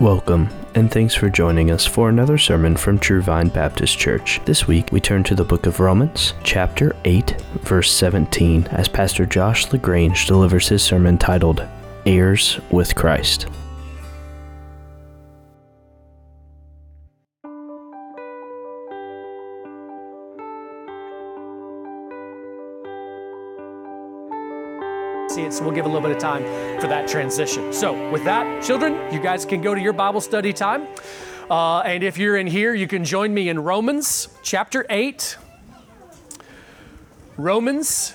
Welcome, and thanks for joining us for another sermon from True Vine Baptist Church. This week, we turn to the book of Romans, chapter 8, verse 17, as Pastor Josh LaGrange delivers his sermon titled, Heirs with Christ. So we'll give a little bit of time for that transition. So with that, children, you guys can go to your Bible study time. And if you're in here, you can join me in Romans chapter 8. Romans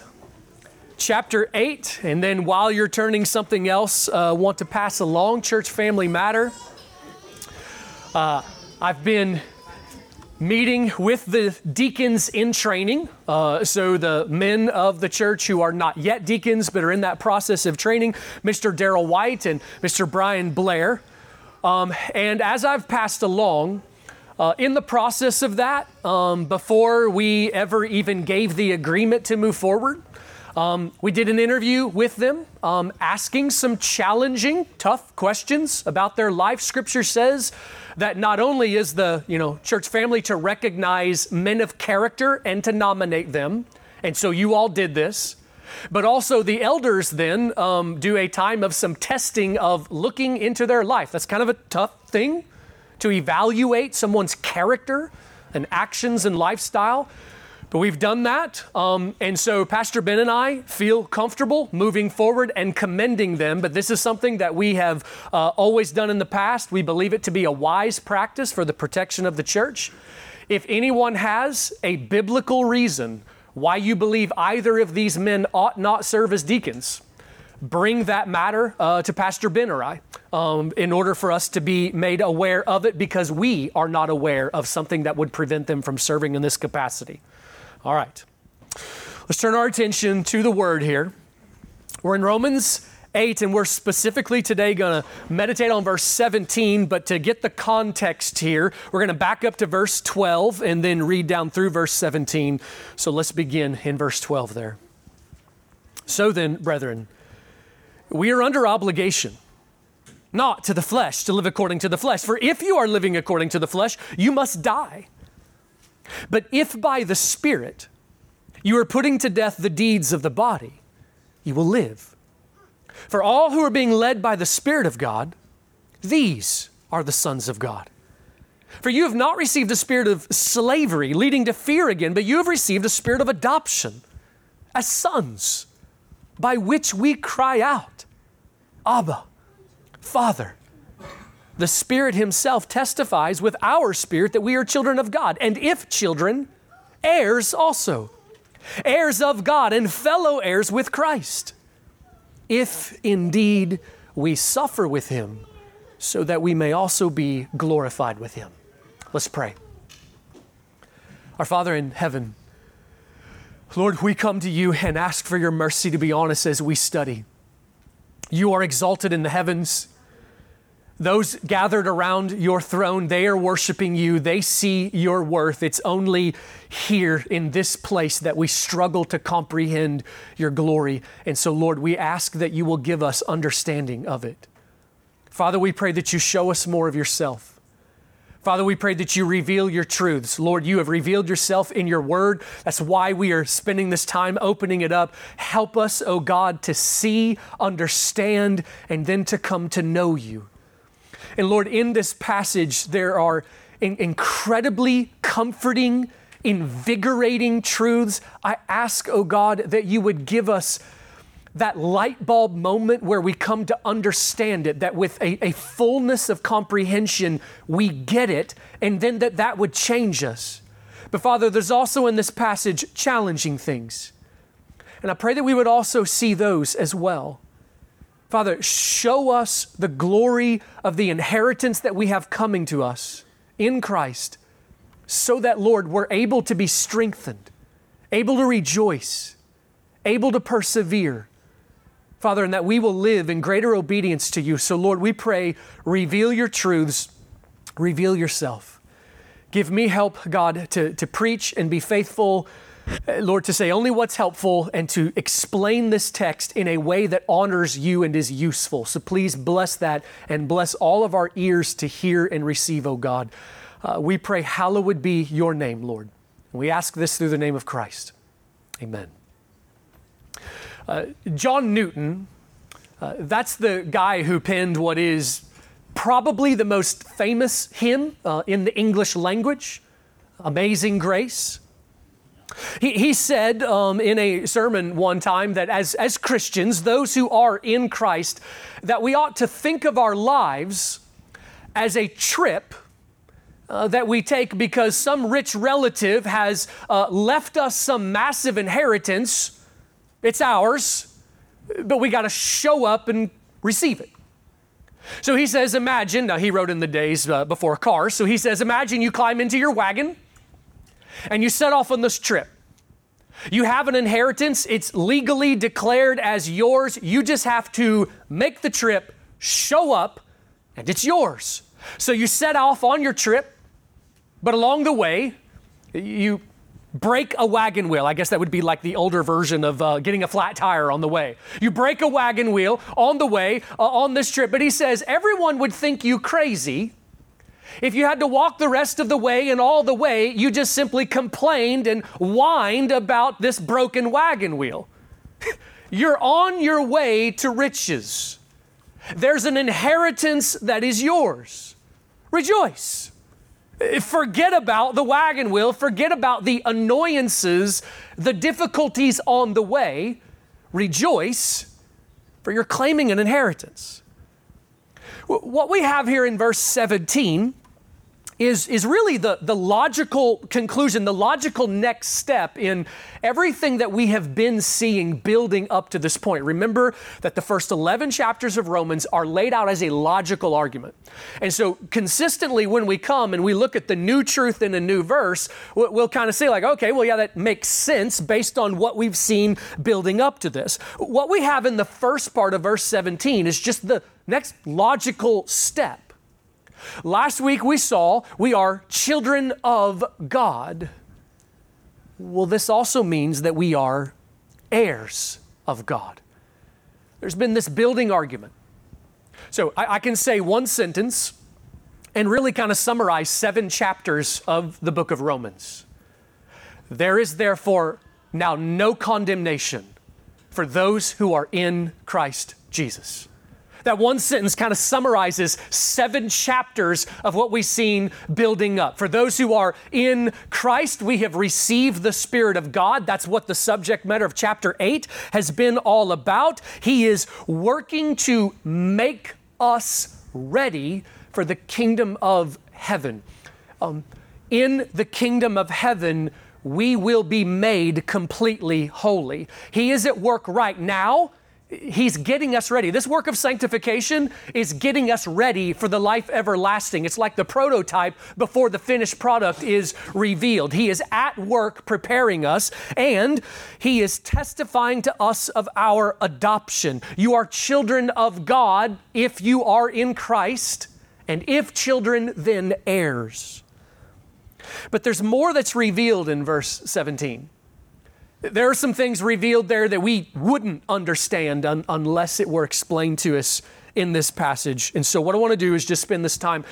chapter 8. And then while you're turning something else, want to pass along, church family matter. I've been meeting with the deacons in training. So the men of the church who are not yet deacons but are in that process of training, Mr. Darrell White and Mr. Brian Blair. And as I've passed along, in the process of that, before we ever even gave the agreement to move forward, we did an interview with them, asking some challenging, tough questions about their life. Scripture says that not only is the church family to recognize men of character and to nominate them, and so you all did this, but also the elders then do a time of some testing of looking into their life. That's kind of a tough thing to evaluate someone's character and actions and lifestyle. But we've done that, and so Pastor Ben and I feel comfortable moving forward and commending them, but this is something that we have always done in the past. We believe it to be a wise practice for the protection of the church. If anyone has a biblical reason why you believe either of these men ought not serve as deacons, bring that matter to Pastor Ben or I in order for us to be made aware of it, because we are not aware of something that would prevent them from serving in this capacity. All right, let's turn our attention to the Word here. We're in Romans 8, and we're specifically today going to meditate on verse 17, but to get the context here, we're going to back up to verse 12 and then read down through verse 17. So let's begin in verse 12 there. So then, brethren, we are under obligation, not to the flesh, to live according to the flesh. For if you are living according to the flesh, you must die. But if by the Spirit you are putting to death the deeds of the body, you will live. For all who are being led by the Spirit of God, these are the sons of God. For you have not received the spirit of slavery, leading to fear again, but you have received the spirit of adoption as sons, by which we cry out, Abba, Father. The Spirit himself testifies with our spirit that we are children of God, and if children, heirs also, heirs of God and fellow heirs with Christ, if indeed we suffer with him, so that we may also be glorified with him. Let's pray. Our Father in heaven, Lord, we come to you and ask for your mercy to be on us as we study. You are exalted in the heavens. Those gathered around your throne, they are worshiping you. They see your worth. It's only here in this place that we struggle to comprehend your glory. And so, Lord, we ask that you will give us understanding of it. Father, we pray that you show us more of yourself. Father, we pray that you reveal your truths. Lord, you have revealed yourself in your word. That's why we are spending this time opening it up. Help us, oh God, to see, understand, and then to come to know you. And Lord, in this passage, there are incredibly comforting, invigorating truths. I ask, oh God, that you would give us that light bulb moment where we come to understand it, that with a fullness of comprehension, we get it, and then that would change us. But Father, there's also in this passage challenging things. And I pray that we would also see those as well. Father, show us the glory of the inheritance that we have coming to us in Christ, so that, Lord, we're able to be strengthened, able to rejoice, able to persevere, Father, and that we will live in greater obedience to you. So, Lord, we pray, reveal your truths, reveal yourself. Give me help, God, to preach and be faithful Lord, to say only what's helpful and to explain this text in a way that honors you and is useful. So please bless that and bless all of our ears to hear and receive, O God. We pray hallowed be your name, Lord. And we ask this through the name of Christ. Amen. John Newton, that's the guy who penned what is probably the most famous hymn in the English language, Amazing Grace. He said in a sermon one time that as Christians, those who are in Christ, that we ought to think of our lives as a trip that we take because some rich relative has left us some massive inheritance. It's ours, but we got to show up and receive it. So he says, imagine, now he wrote in the days before cars, so he says, imagine you climb into your wagon and you set off on this trip. You have an inheritance, it's legally declared as yours. You just have to make the trip, show up, and it's yours. So you set off on your trip, but along the way, you break a wagon wheel. I guess that would be like the older version of getting a flat tire on the way. You break a wagon wheel on the way on this trip. But he says, everyone would think you crazy if you had to walk the rest of the way, and all the way you just simply complained and whined about this broken wagon wheel. You're on your way to riches. There's an inheritance that is yours. Rejoice. Forget about the wagon wheel. Forget about the annoyances, the difficulties on the way. Rejoice, for you're claiming an inheritance. What we have here in verse 17 is really the logical conclusion, the logical next step in everything that we have been seeing building up to this point. Remember that the first 11 chapters of Romans are laid out as a logical argument. And so consistently when we come and we look at the new truth in a new verse, we'll kind of say like, okay, well, yeah, that makes sense based on what we've seen building up to this. What we have in the first part of verse 17 is just the next logical step. Last week we saw we are children of God. Well, this also means that we are heirs of God. There's been this building argument. So I can say one sentence and really kind of summarize 7 chapters of the book of Romans. There is therefore now no condemnation for those who are in Christ Jesus. That one sentence kind of summarizes 7 chapters of what we've seen building up. For those who are in Christ, we have received the Spirit of God. That's what the subject matter of chapter 8 has been all about. He is working to make us ready for the kingdom of heaven. In the kingdom of heaven, we will be made completely holy. He is at work right now. He's getting us ready. This work of sanctification is getting us ready for the life everlasting. It's like the prototype before the finished product is revealed. He is at work preparing us, and he is testifying to us of our adoption. You are children of God if you are in Christ, and if children, then heirs. But there's more that's revealed in verse 17. There are some things revealed there that we wouldn't understand unless it were explained to us in this passage. And so what I want to do is just spend this time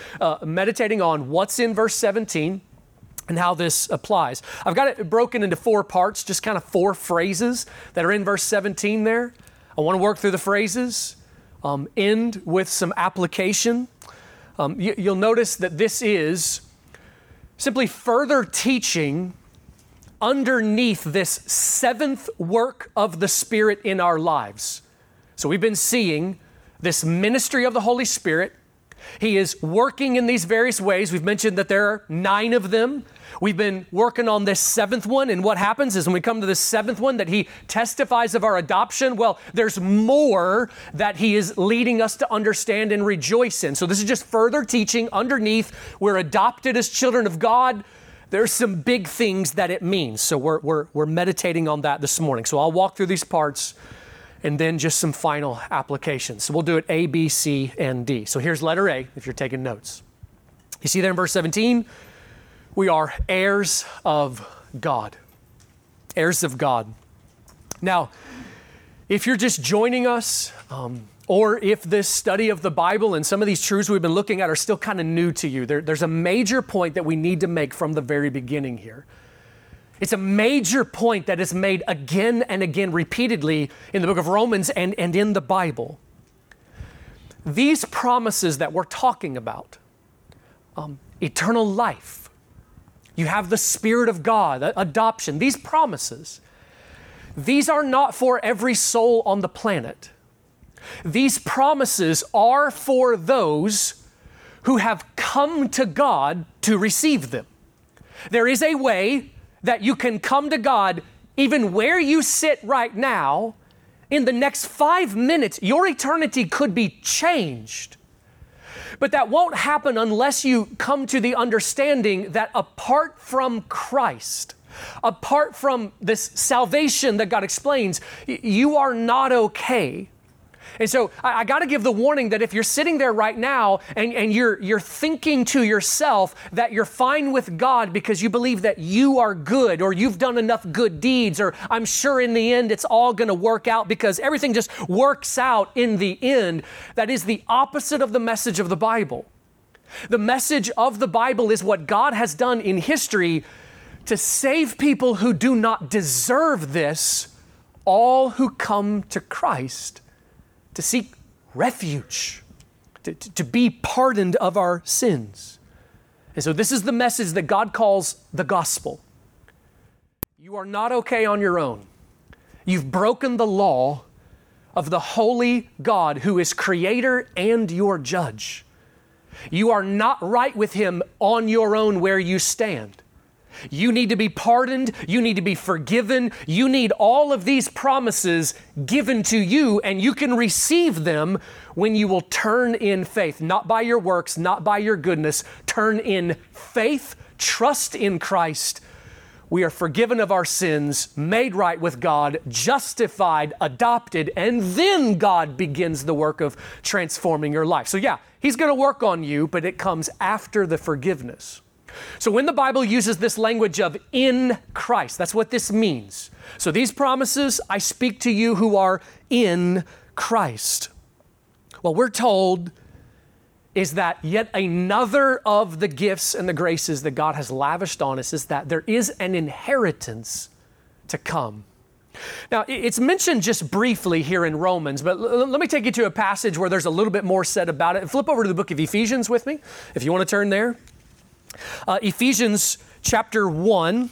meditating on what's in verse 17 and how this applies. I've got it broken into 4 parts, just kind of 4 phrases that are in verse 17 there. I want to work through the phrases, end with some application. You'll notice that this is simply further teaching underneath this 7th work of the Spirit in our lives. So we've been seeing this ministry of the Holy Spirit. He is working in these various ways. We've mentioned that there are 9 of them. We've been working on this 7th one, and what happens is when we come to the 7th one that he testifies of our adoption, well, there's more that he is leading us to understand and rejoice in. So this is just further teaching underneath. We're adopted as children of God. There's some big things that it means. So we're meditating on that this morning. So I'll walk through these parts and then just some final applications. So we'll do it A, B, C, and D. So here's letter A, if you're taking notes. You see there in verse 17, we are heirs of God. heirs of God. Now, if you're just joining us, or if this study of the Bible and some of these truths we've been looking at are still kind of new to you, there's a major point that we need to make from the very beginning here. It's a major point that is made again and again repeatedly in the book of Romans and in the Bible. These promises that we're talking about, eternal life, you have the Spirit of God, adoption, these promises, these are not for every soul on the planet. These promises are for those who have come to God to receive them. There is a way that you can come to God even where you sit right now. In the next 5 minutes, your eternity could be changed. But that won't happen unless you come to the understanding that apart from Christ, apart from this salvation that God explains, you are not okay. And so I got to give the warning that if you're sitting there right now and you're thinking to yourself that you're fine with God because you believe that you are good or you've done enough good deeds or I'm sure in the end it's all going to work out because everything just works out in the end, that is the opposite of the message of the Bible. The message of the Bible is what God has done in history to save people who do not deserve this, all who come to Christ, to seek refuge, to be pardoned of our sins. And so this is the message that God calls the gospel. You are not okay on your own. You've broken the law of the holy God who is creator and your judge. You are not right with him on your own where you stand. You need to be pardoned. You need to be forgiven. You need all of these promises given to you, and you can receive them when you will turn in faith, not by your works, not by your goodness. Turn in faith, trust in Christ. We are forgiven of our sins, made right with God, justified, adopted, and then God begins the work of transforming your life. So yeah, he's going to work on you, but it comes after the forgiveness. So when the Bible uses this language of in Christ, that's what this means. So these promises, I speak to you who are in Christ. What we're told is that yet another of the gifts and the graces that God has lavished on us is that there is an inheritance to come. Now, it's mentioned just briefly here in Romans, but let me take you to a passage where there's a little bit more said about it. Flip over to the book of Ephesians with me, if you want to turn there. Ephesians chapter 1.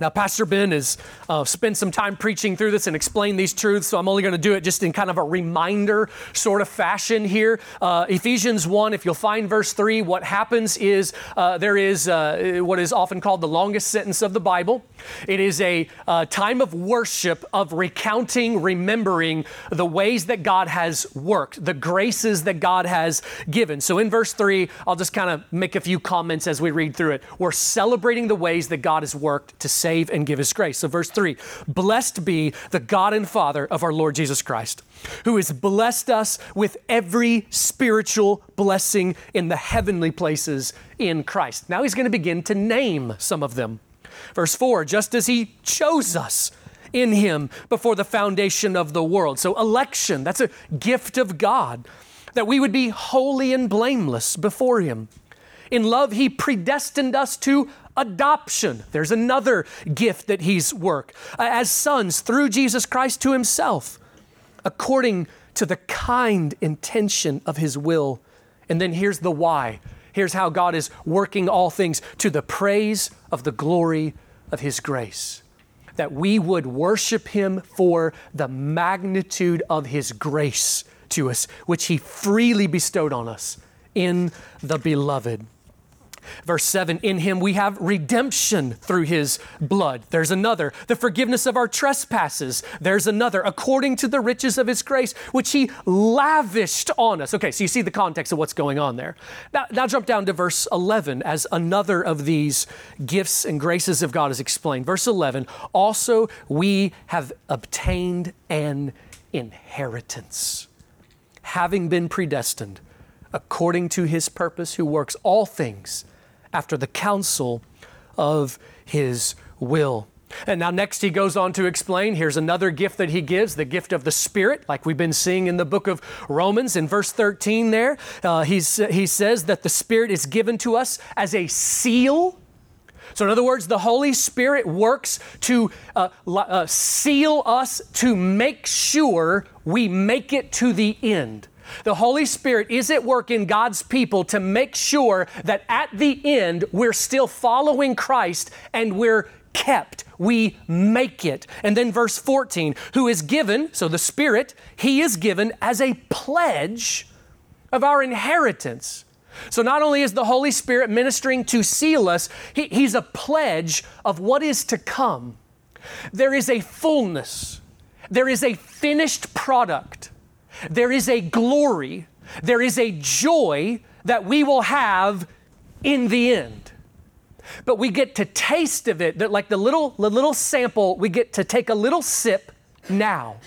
Now, Pastor Ben has spent some time preaching through this and explained these truths, so I'm only going to do it just in kind of a reminder sort of fashion here. Ephesians 1, if you'll find verse 3, what happens is there is what is often called the longest sentence of the Bible. It is a time of worship, of recounting, remembering the ways that God has worked, the graces that God has given. So in verse 3, I'll just kind of make a few comments as we read through it. We're celebrating the ways that God has worked to save and give his grace. So verse 3, blessed be the God and Father of our Lord Jesus Christ, who has blessed us with every spiritual blessing in the heavenly places in Christ. Now he's going to begin to name some of them. Verse 4, just as he chose us in him before the foundation of the world. So election, that's a gift of God, that we would be holy and blameless before him. In love, he predestined us to adoption. There's another gift that he's worked as sons through Jesus Christ to himself, according to the kind intention of his will. And then here's the why. Here's how God is working all things to the praise of the glory of his grace, that we would worship him for the magnitude of his grace to us, which he freely bestowed on us in the beloved. Verse 7, in him we have redemption through his blood. There's another. The forgiveness of our trespasses. There's another. According to the riches of his grace, which he lavished on us. Okay, so you see the context of what's going on there. Now jump down to verse 11 as another of these gifts and graces of God is explained. Verse 11, also we have obtained an inheritance, having been predestined according to his purpose, who works all things after the counsel of his will. And now next he goes on to explain, here's another gift that he gives, the gift of the Spirit, like we've been seeing in the book of Romans. In verse 13 there, he says that the Spirit is given to us as a seal. So in other words, the Holy Spirit works to seal us to make sure we make it to the end. The Holy Spirit is at work in God's people to make sure that at the end, we're still following Christ and we're kept. We make it. And then verse 14, who is given, so the Spirit, He is given as a pledge of our inheritance. So not only is the Holy Spirit ministering to seal us, He's a pledge of what is to come. There is a fullness. There is a finished product. There is a glory, there is a joy that we will have in the end. But we get to taste of it, that like the little sample, we get to take a little sip now.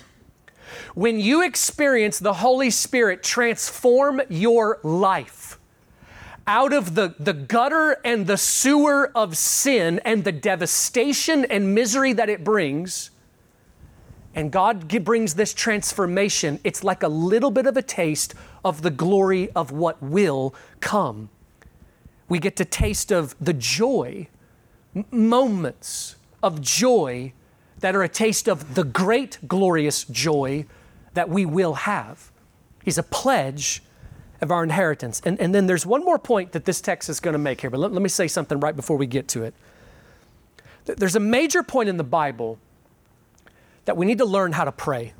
When you experience the Holy Spirit transform your life out of the gutter and the sewer of sin and the devastation and misery that it brings, and God brings this transformation, it's like a little bit of a taste of the glory of what will come. We get to taste of the joy, moments of joy that are a taste of the great glorious joy that we will have. He's a pledge of our inheritance. And then there's one more point that this text is going to make here, but let me say something right before we get to it. There's a major point in the Bible that we need to learn how to pray.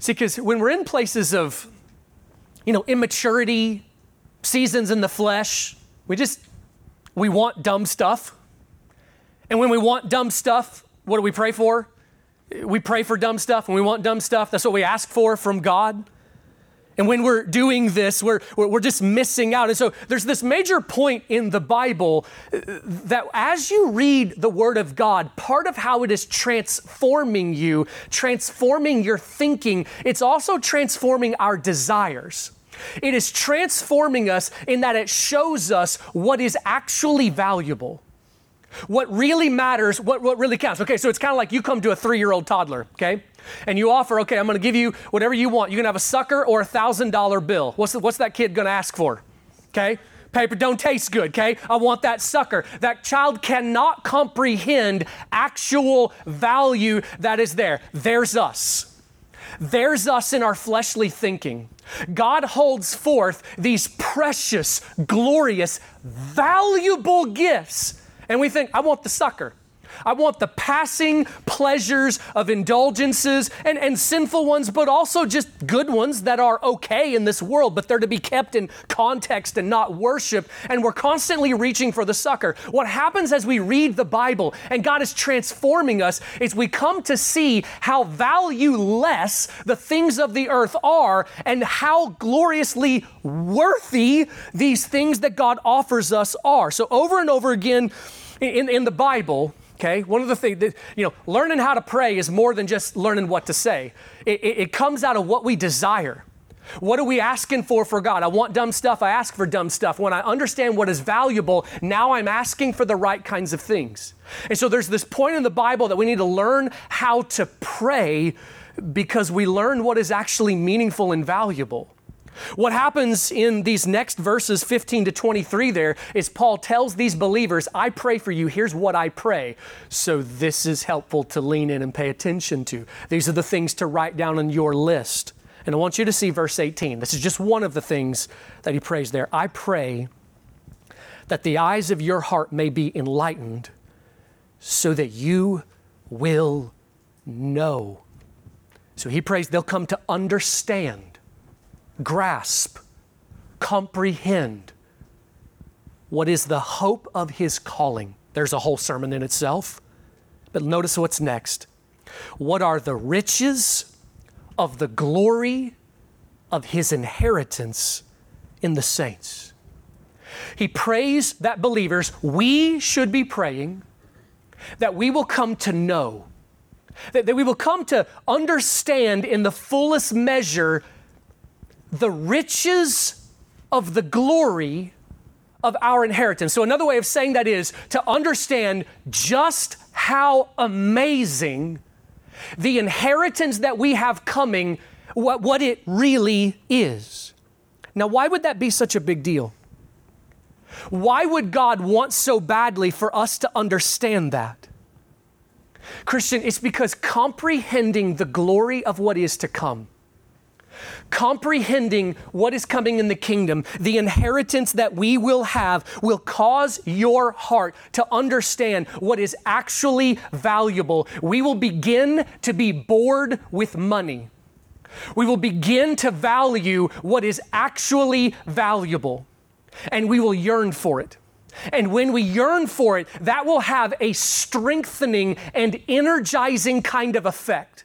See, because when we're in places of, immaturity, seasons in the flesh, we want dumb stuff. And when we want dumb stuff, what do we pray for? We pray for dumb stuff. When we want dumb stuff, that's what we ask for from God. And when we're doing this, we're just missing out. And so there's this major point in the Bible that as you read the Word of God, part of how it is transforming you, transforming your thinking, it's also transforming our desires. It is transforming us in that it shows us what is actually valuable. What really matters, what really counts. Okay, so it's kind of like you come to a 3-year-old toddler, okay? And you offer, okay, I'm going to give you whatever you want. You can have a sucker or a $1,000 bill. What's that kid going to ask for? Okay? Paper don't taste good, okay? I want that sucker. That child cannot comprehend actual value that is there. There's us. There's us in our fleshly thinking. God holds forth these precious, glorious, valuable gifts. And we think, I want the sucker. I want the passing pleasures of indulgences and sinful ones, but also just good ones that are okay in this world, but they're to be kept in context and not worship. And we're constantly reaching for the sucker. What happens as we read the Bible and God is transforming us is we come to see how valueless the things of the earth are and how gloriously worthy these things that God offers us are. So over and over again in the Bible, okay, one of the things that, learning how to pray is more than just learning what to say. It comes out of what we desire. What are we asking for God? I want dumb stuff. I ask for dumb stuff. When I understand what is valuable, now I'm asking for the right kinds of things. And so there's this point in the Bible that we need to learn how to pray because we learn what is actually meaningful and valuable. What happens in these next verses, 15 to 23 there, is Paul tells these believers, I pray for you. Here's what I pray. So this is helpful to lean in and pay attention to. These are the things to write down on your list. And I want you to see verse 18. This is just one of the things that he prays there. I pray that the eyes of your heart may be enlightened so that you will know. So he prays they'll come to understand, grasp, comprehend what is the hope of his calling. There's a whole sermon in itself, but notice what's next. What are the riches of the glory of his inheritance in the saints? He prays that believers, we should be praying that we will come to know, that we will come to understand in the fullest measure the riches of the glory of our inheritance. So another way of saying that is to understand just how amazing the inheritance that we have coming, what it really is. Now, why would that be such a big deal? Why would God want so badly for us to understand that? Christian, it's because comprehending the glory of what is to come, comprehending what is coming in the kingdom, the inheritance that we will have, will cause your heart to understand what is actually valuable. We will begin to be bored with money. We will begin to value what is actually valuable, and we will yearn for it. And when we yearn for it, that will have a strengthening and energizing kind of effect.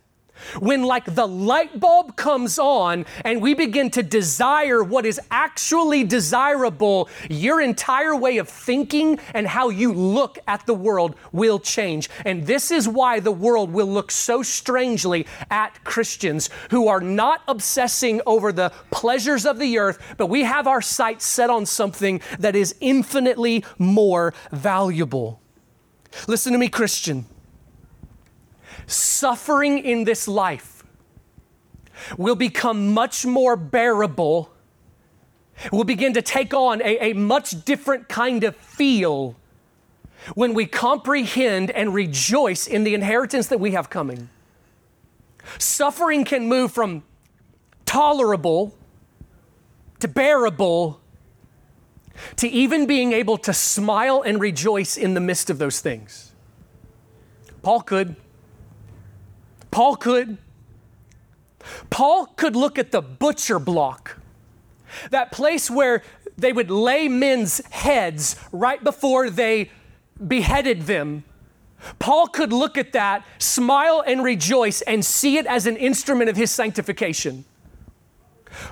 When like the light bulb comes on and we begin to desire what is actually desirable, your entire way of thinking and how you look at the world will change. And this is why the world will look so strangely at Christians who are not obsessing over the pleasures of the earth, but we have our sights set on something that is infinitely more valuable. Listen to me, Christian. Suffering in this life will become much more bearable, will begin to take on a much different kind of feel when we comprehend and rejoice in the inheritance that we have coming. Suffering can move from tolerable to bearable to even being able to smile and rejoice in the midst of those things. Paul could. Paul could look at the butcher block, that place where they would lay men's heads right before they beheaded them. Paul could look at that, smile and rejoice, and see it as an instrument of his sanctification.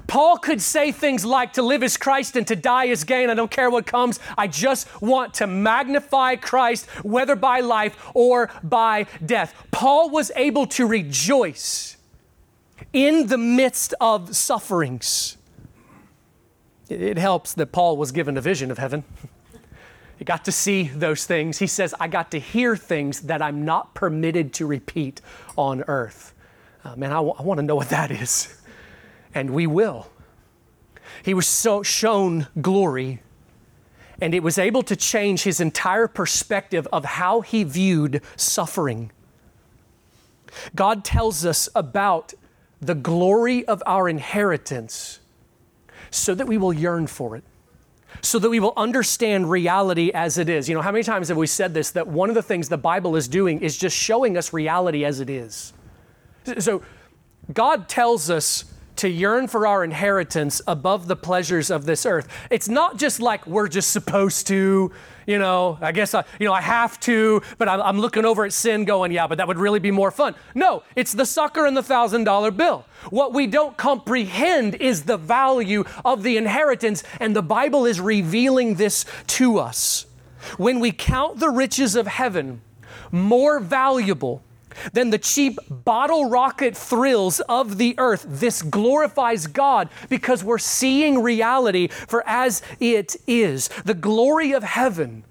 Paul could say things like, to live is Christ and to die is gain. I don't care what comes. I just want to magnify Christ, whether by life or by death. Paul was able to rejoice in the midst of sufferings. It helps that Paul was given a vision of heaven. He got to see those things. He says, I got to hear things that I'm not permitted to repeat on earth. I want to know what that is. And we will. He was so shown glory, and it was able to change his entire perspective of how he viewed suffering. God tells us about the glory of our inheritance so that we will yearn for it, so that we will understand reality as it is. You know, how many times have we said this, that one of the things the Bible is doing is just showing us reality as it is. So God tells us to yearn for our inheritance above the pleasures of this earth. It's not just like we're just supposed to, I have to, but I'm looking over at sin going, yeah, but that would really be more fun. No, it's the sucker and the $1,000 bill. What we don't comprehend is the value of the inheritance, and the Bible is revealing this to us. When we count the riches of heaven more valuable than the cheap bottle rocket thrills of the earth, this glorifies God because we're seeing reality for as it is. The glory of heaven.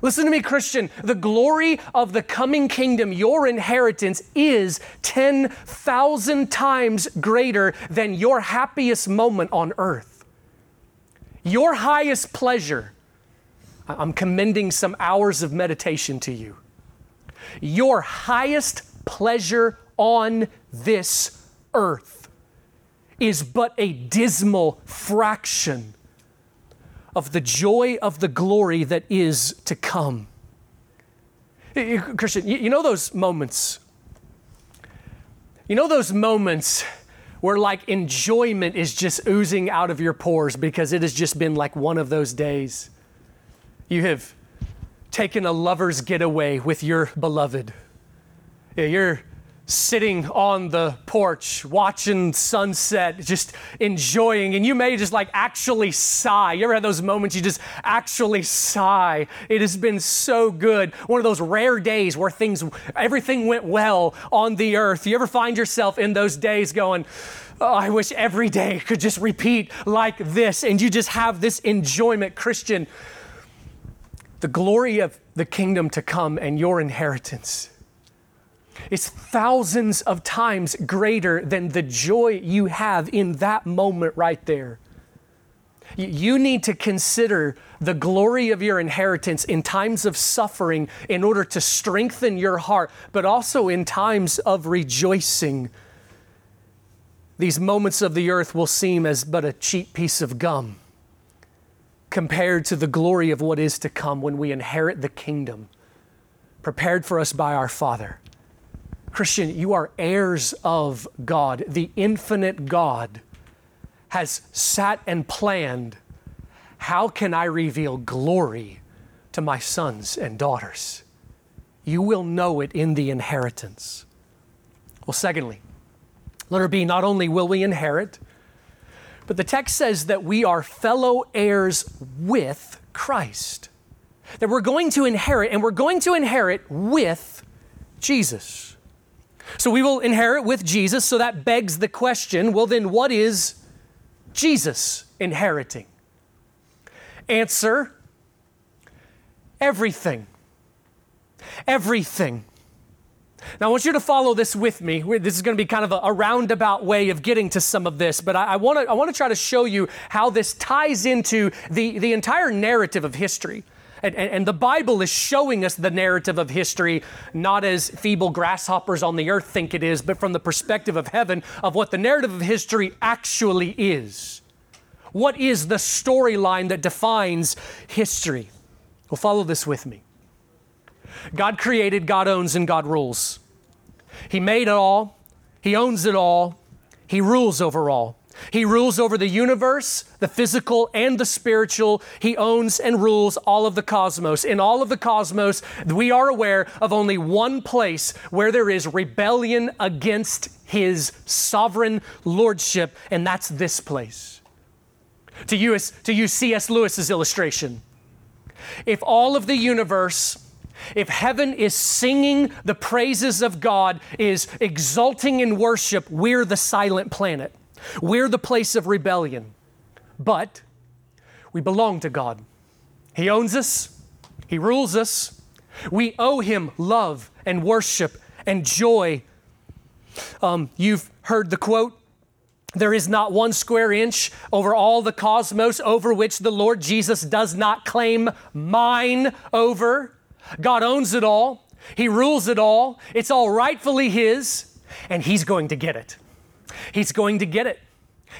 Listen to me, Christian. The glory of the coming kingdom, your inheritance, is 10,000 times greater than your happiest moment on earth. Your highest pleasure. I'm commending some hours of meditation to you. Your highest pleasure on this earth is but a dismal fraction of the joy of the glory that is to come. Christian, you know those moments? You know those moments where like enjoyment is just oozing out of your pores because it has just been like one of those days? You have taking a lover's getaway with your beloved. You're sitting on the porch, watching sunset, just enjoying. And you may just like actually sigh. You ever had those moments you just actually sigh? It has been so good. One of those rare days where everything went well on the earth. You ever find yourself in those days going, oh, I wish every day could just repeat like this, and you just have this enjoyment. Christian, the glory of the kingdom to come and your inheritance is thousands of times greater than the joy you have in that moment right there. You need to consider the glory of your inheritance in times of suffering in order to strengthen your heart, but also in times of rejoicing. These moments of the earth will seem as but a cheap piece of gum compared to the glory of what is to come when we inherit the kingdom prepared for us by our Father. Christian, you are heirs of God. The infinite God has sat and planned, how can I reveal glory to my sons and daughters? You will know it in the inheritance. Well, secondly, letter B, not only will we inherit, but the text says that we are fellow heirs with Christ, that we're going to inherit, and we're going to inherit with Jesus. So we will inherit with Jesus, so that begs the question, well then what is Jesus inheriting? Answer, everything. Everything. Now I want you to follow this with me. This is going to be kind of a roundabout way of getting to some of this, but I want to try to show you how this ties into the entire narrative of history. And the Bible is showing us the narrative of history, not as feeble grasshoppers on the earth think it is, but from the perspective of heaven, of what the narrative of history actually is. What is the storyline that defines history? Well, follow this with me. God created, God owns, and God rules. He made it all. He owns it all. He rules over all. He rules over the universe, the physical and the spiritual. He owns and rules all of the cosmos. In all of the cosmos, we are aware of only one place where there is rebellion against his sovereign lordship, and that's this place. To use C.S. Lewis's illustration, if all of the universe, if heaven is singing the praises of God, is exulting in worship, we're the silent planet. We're the place of rebellion, but we belong to God. He owns us. He rules us. We owe him love and worship and joy. You've heard the quote, there is not one square inch over all the cosmos over which the Lord Jesus does not claim mine over. God owns it all. He rules it all. It's all rightfully his, and he's going to get it. He's going to get it.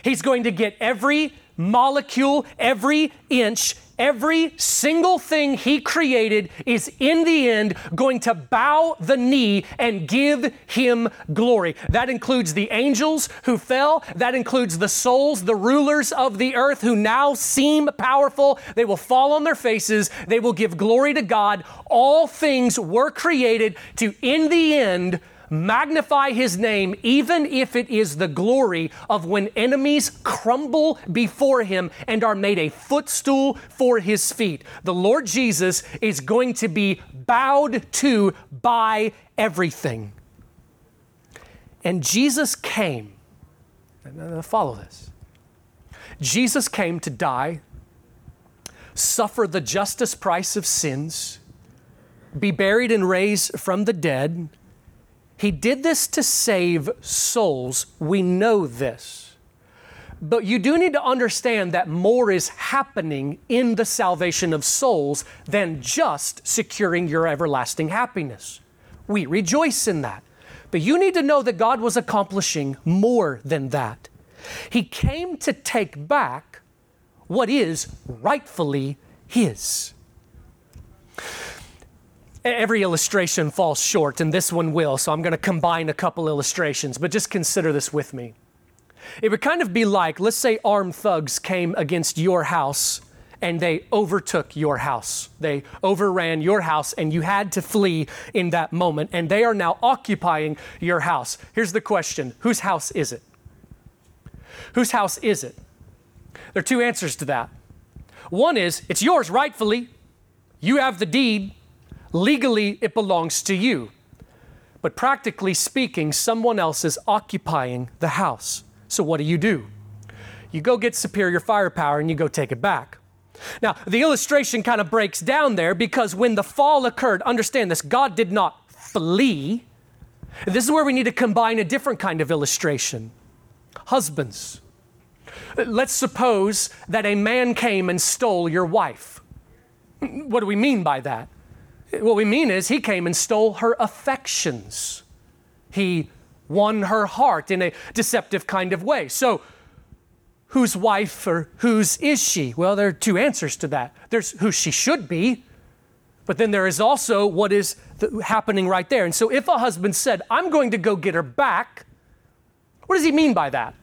He's going to get every molecule, every inch, every single thing he created is in the end going to bow the knee and give him glory. That includes the angels who fell. That includes the souls, the rulers of the earth who now seem powerful. They will fall on their faces. They will give glory to God. All things were created to, in the end, magnify his name, even if it is the glory of when enemies crumble before him and are made a footstool for his feet. The Lord Jesus is going to be bowed to by everything. And Jesus came, follow this, Jesus came to die, suffer the justice price of sins, be buried and raised from the dead. He did this to save souls. We know this. But you do need to understand that more is happening in the salvation of souls than just securing your everlasting happiness. We rejoice in that. But you need to know that God was accomplishing more than that. He came to take back what is rightfully his. Every illustration falls short, and this one will, so I'm going to combine a couple illustrations, but just consider this with me. It would kind of be like, let's say armed thugs came against your house and they overtook your house. They overran your house, and you had to flee in that moment, and they are now occupying your house. Here's the question. Whose house is it? Whose house is it? There are two answers to that. One is, it's yours rightfully. You have the deed. Legally, it belongs to you. But practically speaking, someone else is occupying the house. So what do? You go get superior firepower and you go take it back. Now, the illustration kind of breaks down there because when the fall occurred, understand this, God did not flee. This is where we need to combine a different kind of illustration. Husbands, let's suppose that a man came and stole your wife. What do we mean by that? What we mean is he came and stole her affections. He won her heart in a deceptive kind of way. So whose wife or whose is she? Well, there are two answers to that. There's who she should be, but then there is also what is happening right there. And so if a husband said, I'm going to go get her back, what does he mean by that?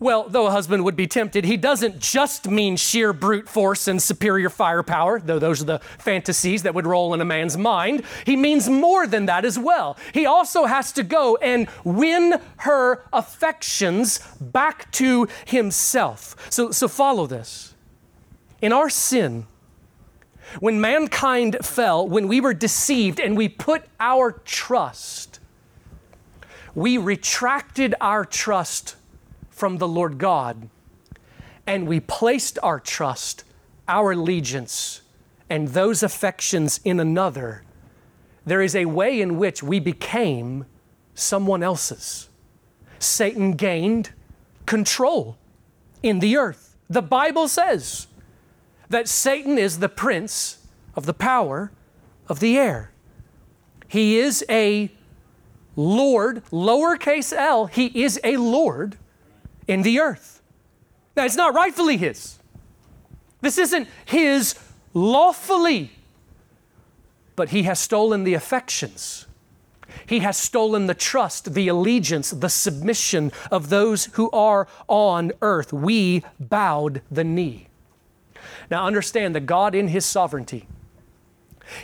Well, though a husband would be tempted, he doesn't just mean sheer brute force and superior firepower, though those are the fantasies that would roll in a man's mind. He means more than that as well. He also has to go and win her affections back to himself. So follow this. In our sin, when mankind fell, when we were deceived and we put our trust, we retracted our trust from the Lord God, and we placed our trust, our allegiance, and those affections in another. There is a way in which we became someone else's. Satan gained control in the earth. The Bible says that Satan is the prince of the power of the air. He is a Lord, lowercase L, he is a Lord in the earth. Now, it's not rightfully his. This isn't his lawfully, but he has stolen the affections. He has stolen the trust, the allegiance, the submission of those who are on earth. We bowed the knee. Now, understand that God in his sovereignty,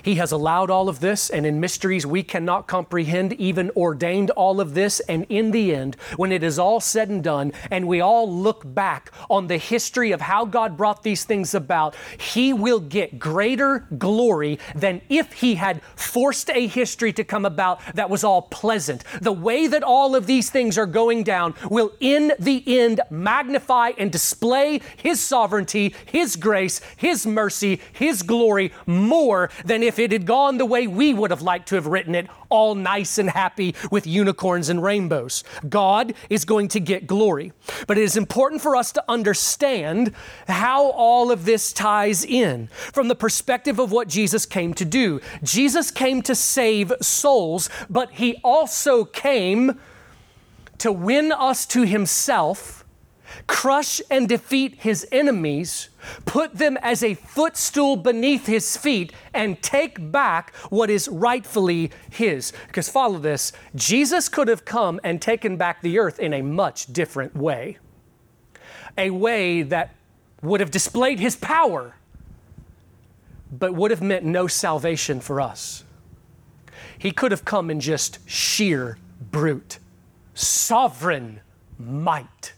he has allowed all of this, and in mysteries we cannot comprehend, even ordained all of this. And in the end, when it is all said and done, and we all look back on the history of how God brought these things about, he will get greater glory than if he had forced a history to come about that was all pleasant. The way that all of these things are going down will in the end magnify and display his sovereignty, his grace, his mercy, his glory more than if it had gone the way we would have liked to have written it, all nice and happy with unicorns and rainbows. God is going to get glory. But it is important for us to understand how all of this ties in from the perspective of what Jesus came to do. Jesus came to save souls, but he also came to win us to himself, crush and defeat his enemies, put them as a footstool beneath his feet, and take back what is rightfully his. Because follow this, Jesus could have come and taken back the earth in a much different way. A way that would have displayed his power, but would have meant no salvation for us. He could have come in just sheer brute, sovereign might,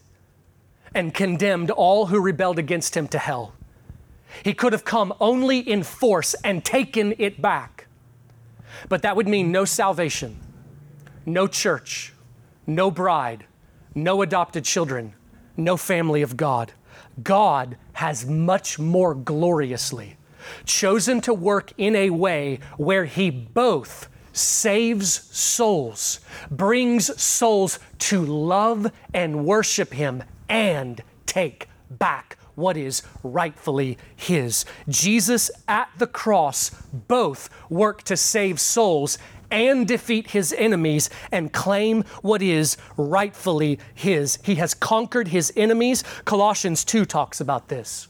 and condemned all who rebelled against him to hell. He could have come only in force and taken it back. But that would mean no salvation, no church, no bride, no adopted children, no family of God. God has much more gloriously chosen to work in a way where he both saves souls, brings souls to love and worship him, and take back what is rightfully his. Jesus at the cross both worked to save souls and defeat his enemies and claim what is rightfully his. He has conquered his enemies. Colossians 2 talks about this.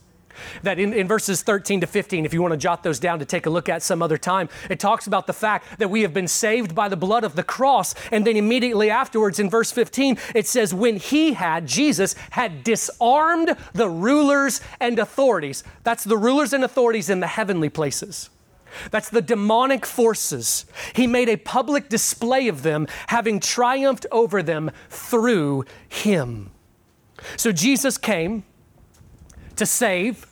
that in verses 13 to 15, if you want to jot those down to take a look at some other time, it talks about the fact that we have been saved by the blood of the cross. And then immediately afterwards in verse 15, it says, when he had, Jesus had disarmed the rulers and authorities. That's the rulers and authorities in the heavenly places. That's the demonic forces. He made a public display of them, having triumphed over them through him. So Jesus came to save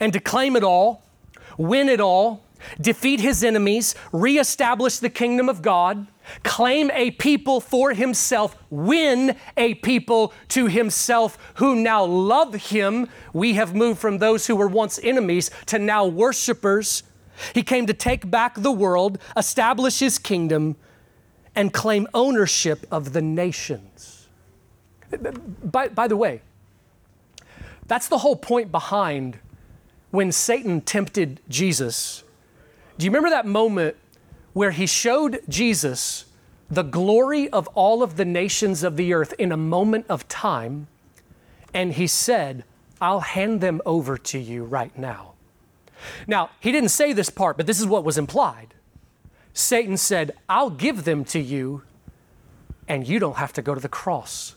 and to claim it all, win it all, defeat his enemies, reestablish the kingdom of God, claim a people for himself, win a people to himself who now love him. We have moved from those who were once enemies to now worshipers. He came to take back the world, establish his kingdom, and claim ownership of the nations. By the way, that's the whole point behind when Satan tempted Jesus. Do you remember that moment where he showed Jesus the glory of all of the nations of the earth in a moment of time, and he said, I'll hand them over to you right now. Now, he didn't say this part, but this is what was implied. Satan said, I'll give them to you, and you don't have to go to the cross.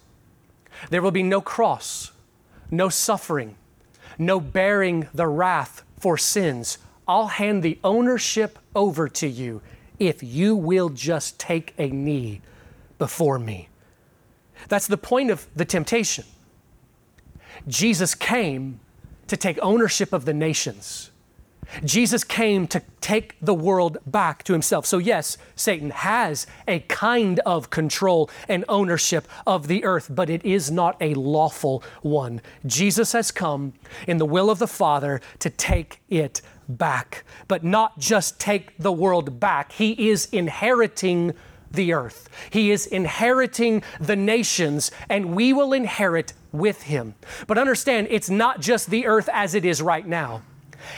There will be no cross, no suffering, no bearing the wrath for sins. I'll hand the ownership over to you if you will just take a knee before me. That's the point of the temptation. Jesus came to take ownership of the nations. Jesus came to take the world back to himself. So yes, Satan has a kind of control and ownership of the earth, but it is not a lawful one. Jesus has come in the will of the Father to take it back, but not just take the world back. He is inheriting the earth. He is inheriting the nations, and we will inherit with him. But understand, it's not just the earth as it is right now.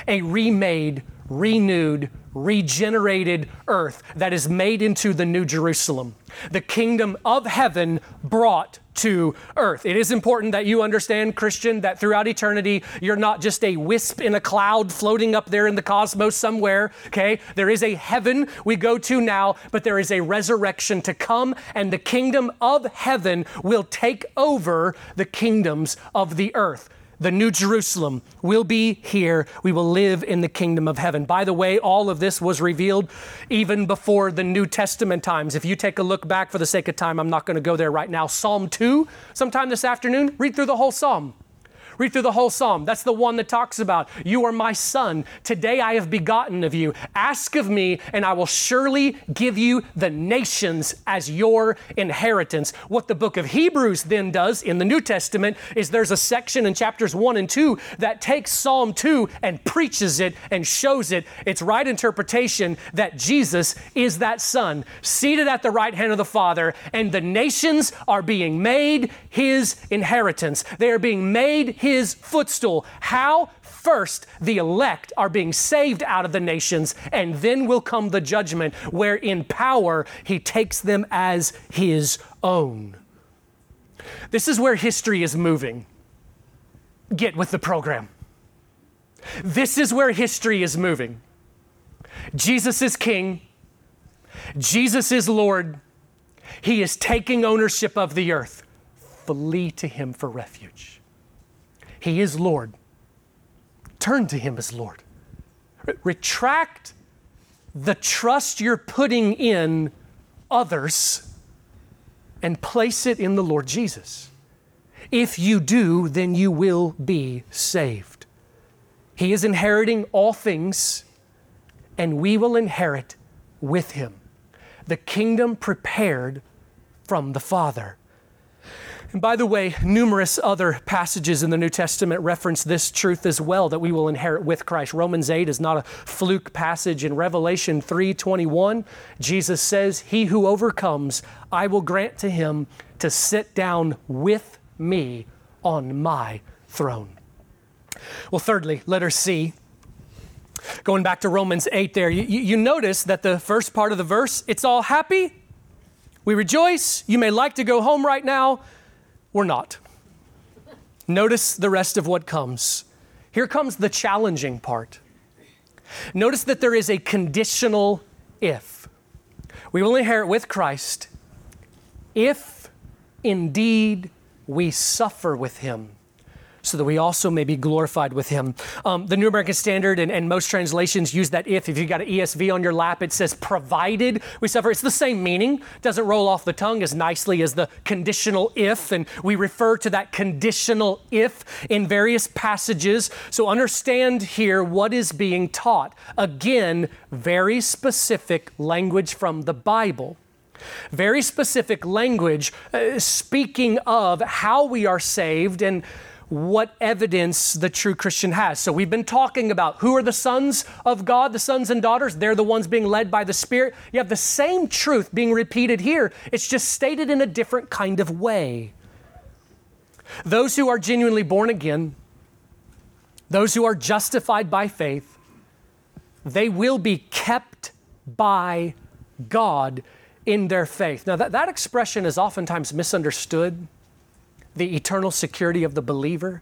A remade, renewed, regenerated earth that is made into the New Jerusalem, the kingdom of heaven brought to earth. It is important that you understand, Christian, that throughout eternity, you're not just a wisp in a cloud floating up there in the cosmos somewhere, okay? There is a heaven we go to now, but there is a resurrection to come, and the kingdom of heaven will take over the kingdoms of the earth. The New Jerusalem will be here. We will live in the kingdom of heaven. By the way, all of this was revealed even before the New Testament times. If you take a look back, for the sake of time, I'm not going to go there right now. Psalm 2, sometime this afternoon, read through the whole Psalm. Read through the whole Psalm. That's the one that talks about, you are my son. Today I have begotten of you. Ask of me, and I will surely give you the nations as your inheritance. What the book of Hebrews then does in the New Testament is there's a section in chapters 1 and 2 that takes Psalm 2 and preaches it and shows it its right interpretation, that Jesus is that son seated at the right hand of the Father, and the nations are being made his inheritance. They are being made his footstool. How? First, the elect are being saved out of the nations, and then will come the judgment, where in power he takes them as his own. This is where history is moving. Get with the program. This is where history is moving. Jesus is king. Jesus is Lord. He is taking ownership of the earth. Flee to him for refuge. He is Lord. Turn to him as Lord. Retract the trust you're putting in others and place it in the Lord Jesus. If you do, then you will be saved. He is inheriting all things, and we will inherit with him the kingdom prepared from the Father. And by the way, numerous other passages in the New Testament reference this truth as well, that we will inherit with Christ. Romans 8 is not a fluke passage. In Revelation 3:21, Jesus says, he who overcomes, I will grant to him to sit down with me on my throne. Well, thirdly, letter C. Going back to Romans 8 there, you notice that the first part of the verse, it's all happy. We rejoice. You may like to go home right now. We're not. Notice the rest of what comes. Here comes the challenging part. Notice that there is a conditional if. We will inherit with Christ if indeed we suffer with him, so that we also may be glorified with him. The New American Standard and most translations use that if. If you've got an ESV on your lap, it says provided we suffer. It's the same meaning. Doesn't roll off the tongue as nicely as the conditional if. And we refer to that conditional if in various passages. So understand here what is being taught. Again, very specific language from the Bible. Very specific language speaking of how we are saved and what evidence the true Christian has. So we've been talking about who are the sons of God, the sons and daughters. They're the ones being led by the Spirit. You have the same truth being repeated here. It's just stated in a different kind of way. Those who are genuinely born again, those who are justified by faith, they will be kept by God in their faith. Now that expression is oftentimes misunderstood. The eternal security of the believer.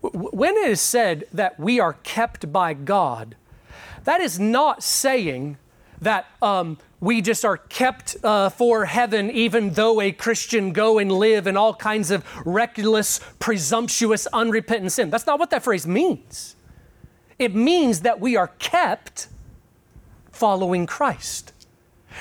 When it is said that we are kept by God, that is not saying that we just are kept for heaven, even though a Christian go and live in all kinds of reckless, presumptuous, unrepentant sin. That's not what that phrase means. It means that we are kept following Christ,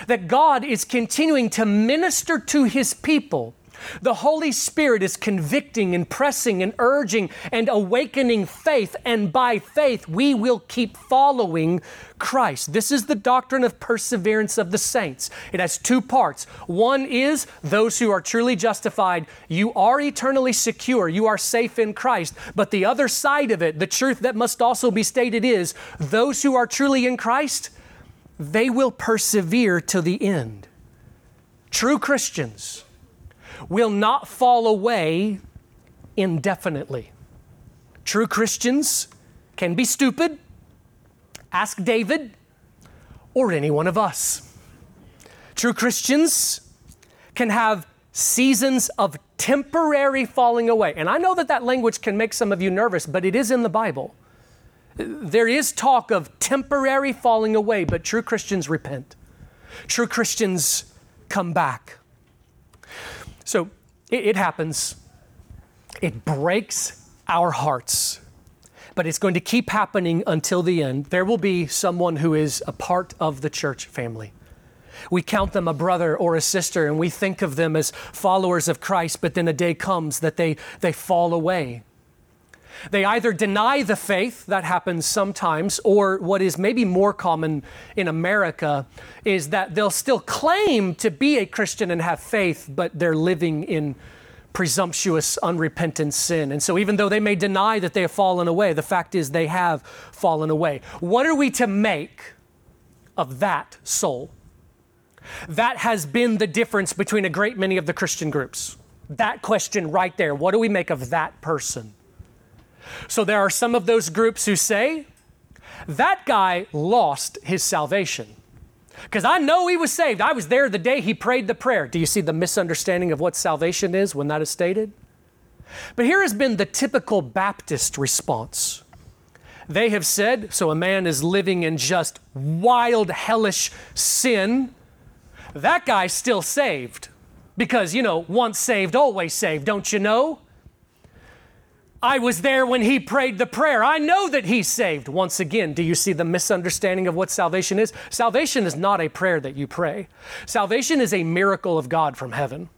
that God is continuing to minister to his people. The Holy Spirit is convicting and pressing and urging and awakening faith, and by faith we will keep following Christ. This is the doctrine of perseverance of the saints. It has two parts. One is those who are truly justified. You are eternally secure. You are safe in Christ. But the other side of it, the truth that must also be stated is those who are truly in Christ, they will persevere to the end. True Christians will not fall away indefinitely. True Christians can be stupid. Ask David or any one of us. True Christians can have seasons of temporary falling away. And I know that that language can make some of you nervous, but it is in the Bible. There is talk of temporary falling away, but true Christians repent. True Christians come back. So it happens. It breaks our hearts, but it's going to keep happening until the end. There will be someone who is a part of the church family. We count them a brother or a sister, and we think of them as followers of Christ, but then a day comes that they fall away. They either deny the faith, that happens sometimes, or what is maybe more common in America is that they'll still claim to be a Christian and have faith, but they're living in presumptuous, unrepentant sin. And so even though they may deny that they have fallen away, the fact is they have fallen away. What are we to make of that soul? That has been the difference between a great many of the Christian groups. That question right there, what do we make of that person? So there are some of those groups who say, that guy lost his salvation because I know he was saved. I was there the day he prayed the prayer. Do you see the misunderstanding of what salvation is when that is stated? But here has been the typical Baptist response. They have said, so a man is living in just wild, hellish sin. That guy's still saved because, once saved, always saved, don't you know? I was there when he prayed the prayer. I know that he's saved. Once again, do you see the misunderstanding of what salvation is? Salvation is not a prayer that you pray. Salvation is a miracle of God from heaven.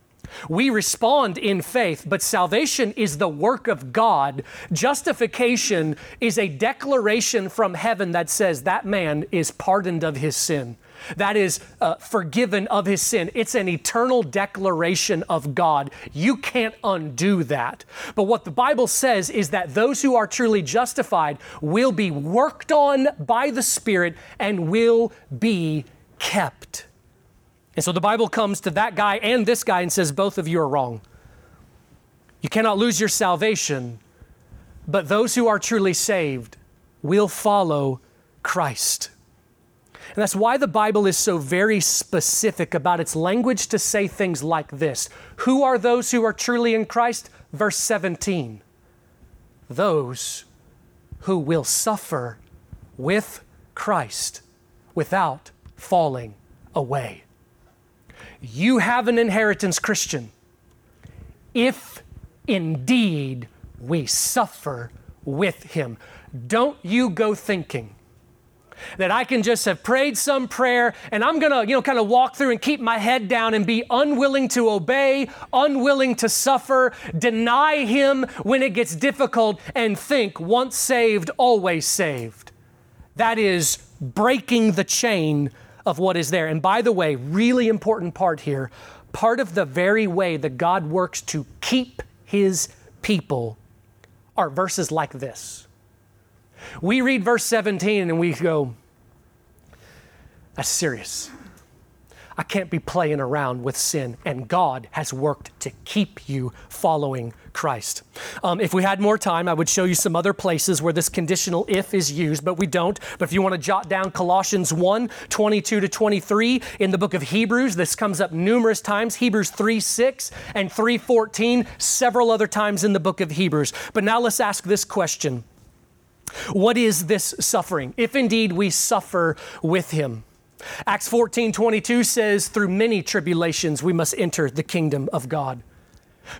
We respond in faith, but salvation is the work of God. Justification is a declaration from heaven that says that man is pardoned of his sin. That is forgiven of his sin. It's an eternal declaration of God. You can't undo that. But what the Bible says is that those who are truly justified will be worked on by the Spirit and will be kept. And so the Bible comes to that guy and this guy and says, both of you are wrong. You cannot lose your salvation, but those who are truly saved will follow Christ. And that's why the Bible is so very specific about its language to say things like this. Who are those who are truly in Christ? Verse 17. Those who will suffer with Christ without falling away. You have an inheritance, Christian, if indeed we suffer with him. Don't you go thinking that I can just have prayed some prayer and I'm going to, kind of walk through and keep my head down and be unwilling to obey, unwilling to suffer, deny him when it gets difficult and think once saved, always saved. That is breaking the chain of what is there. And by the way, really important part here, part of the very way that God works to keep his people are verses like this. We read verse 17 and we go, that's serious. I can't be playing around with sin, and God has worked to keep you following Christ. If we had more time, I would show you some other places where this conditional if is used, but we don't. But if you want to jot down Colossians 1, 22 to 23 in the book of Hebrews, this comes up numerous times, Hebrews 3:6 and 3:14, several other times in the book of Hebrews. But now let's ask this question. What is this suffering, if indeed we suffer with him? Acts 14:22 says, through many tribulations we must enter the kingdom of God.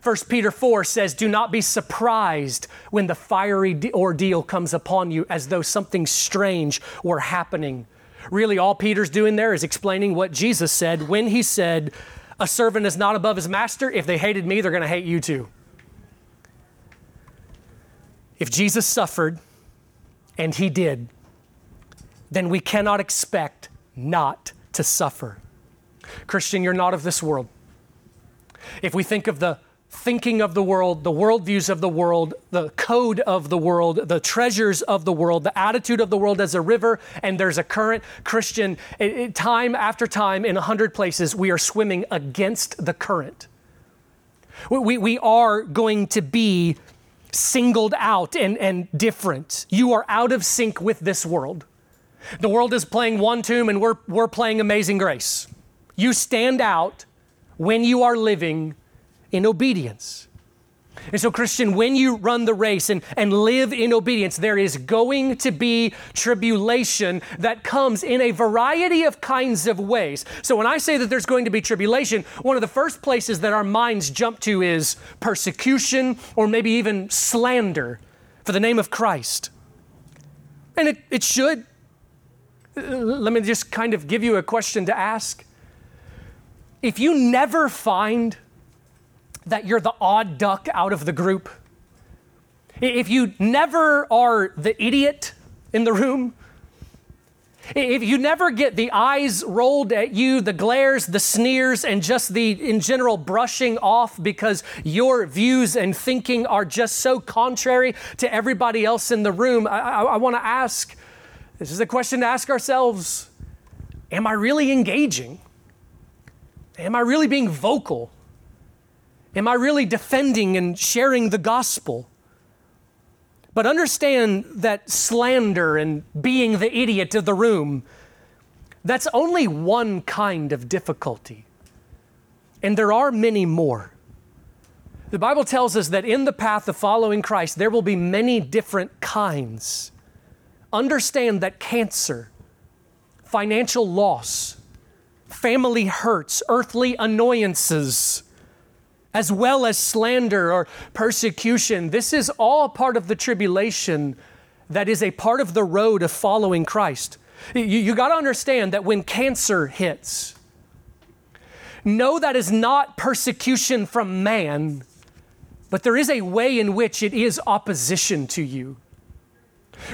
1 Peter 4 says, do not be surprised when the fiery ordeal comes upon you as though something strange were happening. Really, all Peter's doing there is explaining what Jesus said when he said, a servant is not above his master. If they hated me, they're going to hate you too. If Jesus suffered, and he did, then we cannot expect not to suffer. Christian, you're not of this world. If we think of the thinking of the world, the worldviews of the world, the code of the world, the treasures of the world, the attitude of the world as a river and there's a current, Christian, time after time in 100 places, we are swimming against the current. We are going to be singled out and different. You are out of sync with this world. The world is playing One Tomb and we're playing Amazing Grace. You stand out when you are living in obedience. And so, Christian, when you run the race and live in obedience, there is going to be tribulation that comes in a variety of kinds of ways. So when I say that there's going to be tribulation, one of the first places that our minds jump to is persecution or maybe even slander for the name of Christ. And it should. Let me just kind of give you a question to ask. If you never find that you're the odd duck out of the group, if you never are the idiot in the room, if you never get the eyes rolled at you, the glares, the sneers, and just the, in general, brushing off because your views and thinking are just so contrary to everybody else in the room, I want to ask, this is a question to ask ourselves, am I really engaging? Am I really being vocal? Am I really defending and sharing the gospel? But understand that slander and being the idiot of the room, that's only one kind of difficulty. And there are many more. The Bible tells us that in the path of following Christ, there will be many different kinds. Understand that cancer, financial loss, family hurts, earthly annoyances, as well as slander or persecution. This is all part of the tribulation that is a part of the road of following Christ. You got to understand that when cancer hits, no, that is not persecution from man, but there is a way in which it is opposition to you.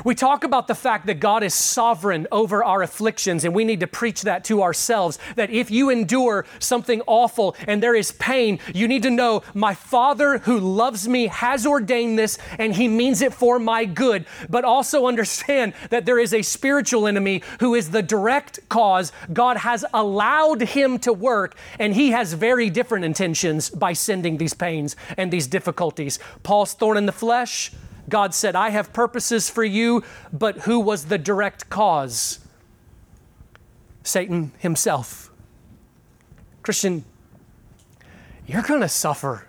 We talk about the fact that God is sovereign over our afflictions, and we need to preach that to ourselves, that if you endure something awful and there is pain, you need to know my Father who loves me has ordained this and he means it for my good. But also understand that there is a spiritual enemy who is the direct cause. God has allowed him to work, and he has very different intentions by sending these pains and these difficulties. Paul's thorn in the flesh, God said, I have purposes for you, but who was the direct cause? Satan himself. Christian, you're going to suffer.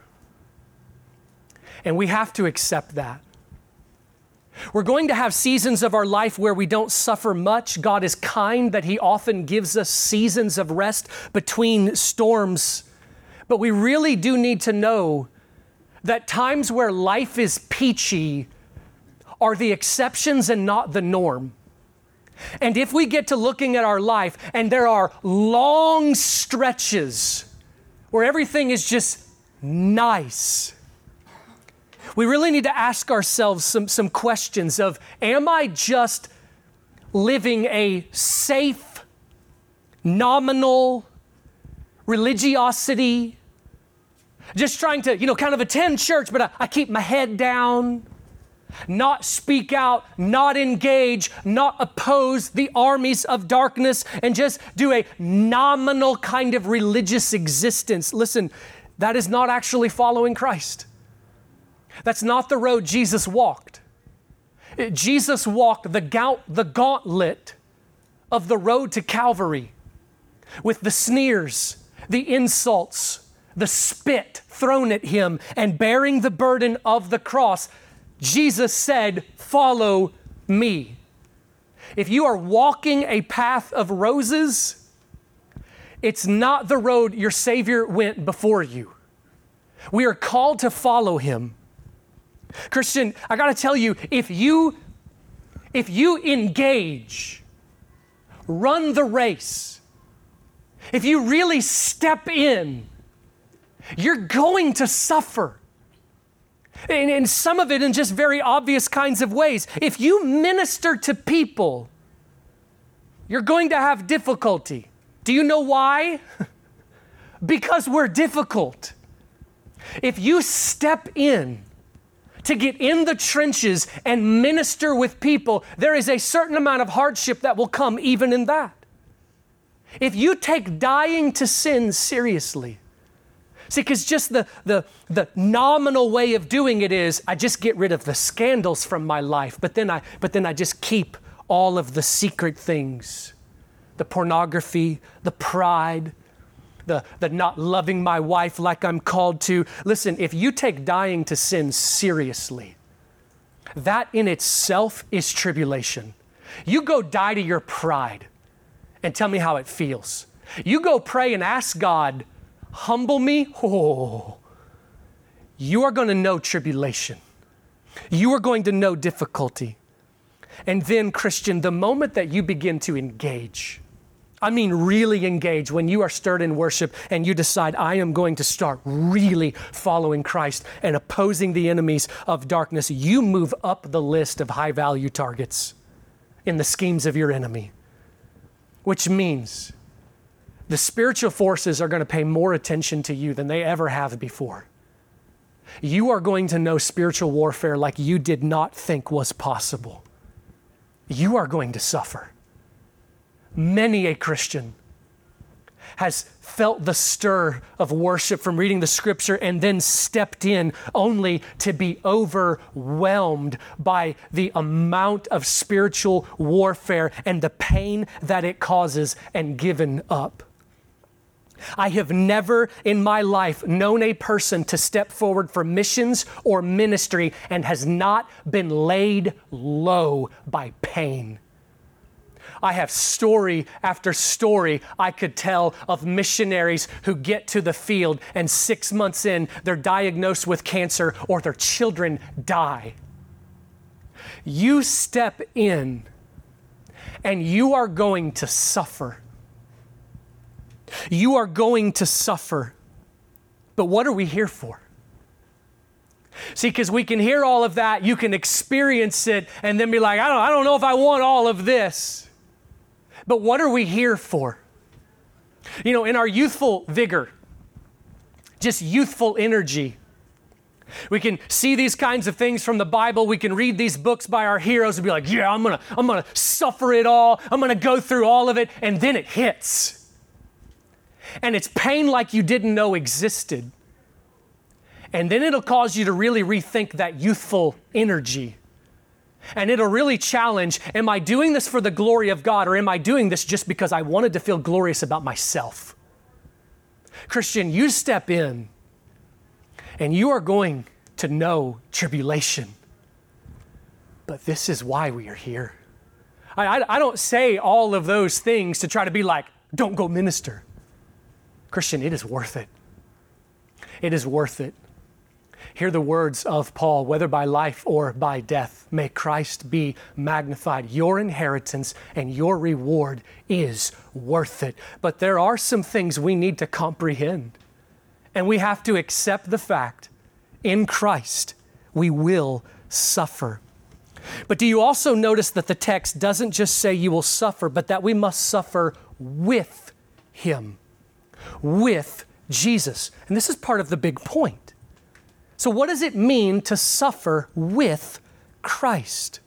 And we have to accept that. We're going to have seasons of our life where we don't suffer much. God is kind that He often gives us seasons of rest between storms. But we really do need to know that times where life is peachy are the exceptions and not the norm. And if we get to looking at our life and there are long stretches where everything is just nice, we really need to ask ourselves some questions of, am I just living a safe, nominal religiosity? Just trying to, kind of attend church, but I keep my head down, not speak out, not engage, not oppose the armies of darkness, and just do a nominal kind of religious existence. Listen, that is not actually following Christ. That's not the road Jesus walked. Jesus walked the gauntlet of the road to Calvary with the sneers, the insults, the spit thrown at Him, and bearing the burden of the cross. Jesus said, "Follow me." If you are walking a path of roses, it's not the road your Savior went before you. We are called to follow Him. Christian, I got to tell you, if you engage, run the race, if you really step in, you're going to suffer. And some of it in just very obvious kinds of ways. If you minister to people, you're going to have difficulty. Do you know why? Because we're difficult. If you step in to get in the trenches and minister with people, there is a certain amount of hardship that will come even in that. If you take dying to sin seriously, see, because just the nominal way of doing it is, I just get rid of the scandals from my life, but then I just keep all of the secret things, the pornography, the pride, the not loving my wife like I'm called to. Listen, if you take dying to sin seriously, that in itself is tribulation. You go die to your pride and tell me how it feels. You go pray and ask God, humble me, oh, you are going to know tribulation. You are going to know difficulty. And then, Christian, the moment that you begin to engage, I mean really engage, when you are stirred in worship and you decide, I am going to start really following Christ and opposing the enemies of darkness, you move up the list of high-value targets in the schemes of your enemy, which means the spiritual forces are going to pay more attention to you than they ever have before. You are going to know spiritual warfare like you did not think was possible. You are going to suffer. Many a Christian has felt the stir of worship from reading the scripture and then stepped in only to be overwhelmed by the amount of spiritual warfare and the pain that it causes and given up. I have never in my life known a person to step forward for missions or ministry and has not been laid low by pain. I have story after story I could tell of missionaries who get to the field and 6 months in, they're diagnosed with cancer or their children die. You step in and you are going to suffer. You are going to suffer. But what are we here for? See, because we can hear all of that, you can experience it, and then be like, I don't know if I want all of this. But what are we here for? In our youthful vigor, just youthful energy, we can see these kinds of things from the Bible. We can read these books by our heroes and be like, yeah, I'm gonna suffer it all. I'm gonna go through all of it. And then it hits. And it's pain like you didn't know existed. And then it'll cause you to really rethink that youthful energy. And it'll really challenge, am I doing this for the glory of God, or am I doing this just because I wanted to feel glorious about myself? Christian, you step in and you are going to know tribulation. But this is why we are here. I don't say all of those things to try to be like, don't go minister. Christian, it is worth it. It is worth it. Hear the words of Paul, whether by life or by death, may Christ be magnified. Your inheritance and your reward is worth it. But there are some things we need to comprehend, and we have to accept the fact in Christ we will suffer. But do you also notice that the text doesn't just say you will suffer, but that we must suffer with Him, with Jesus? And this is part of the big point. So what does it mean to suffer with Christ?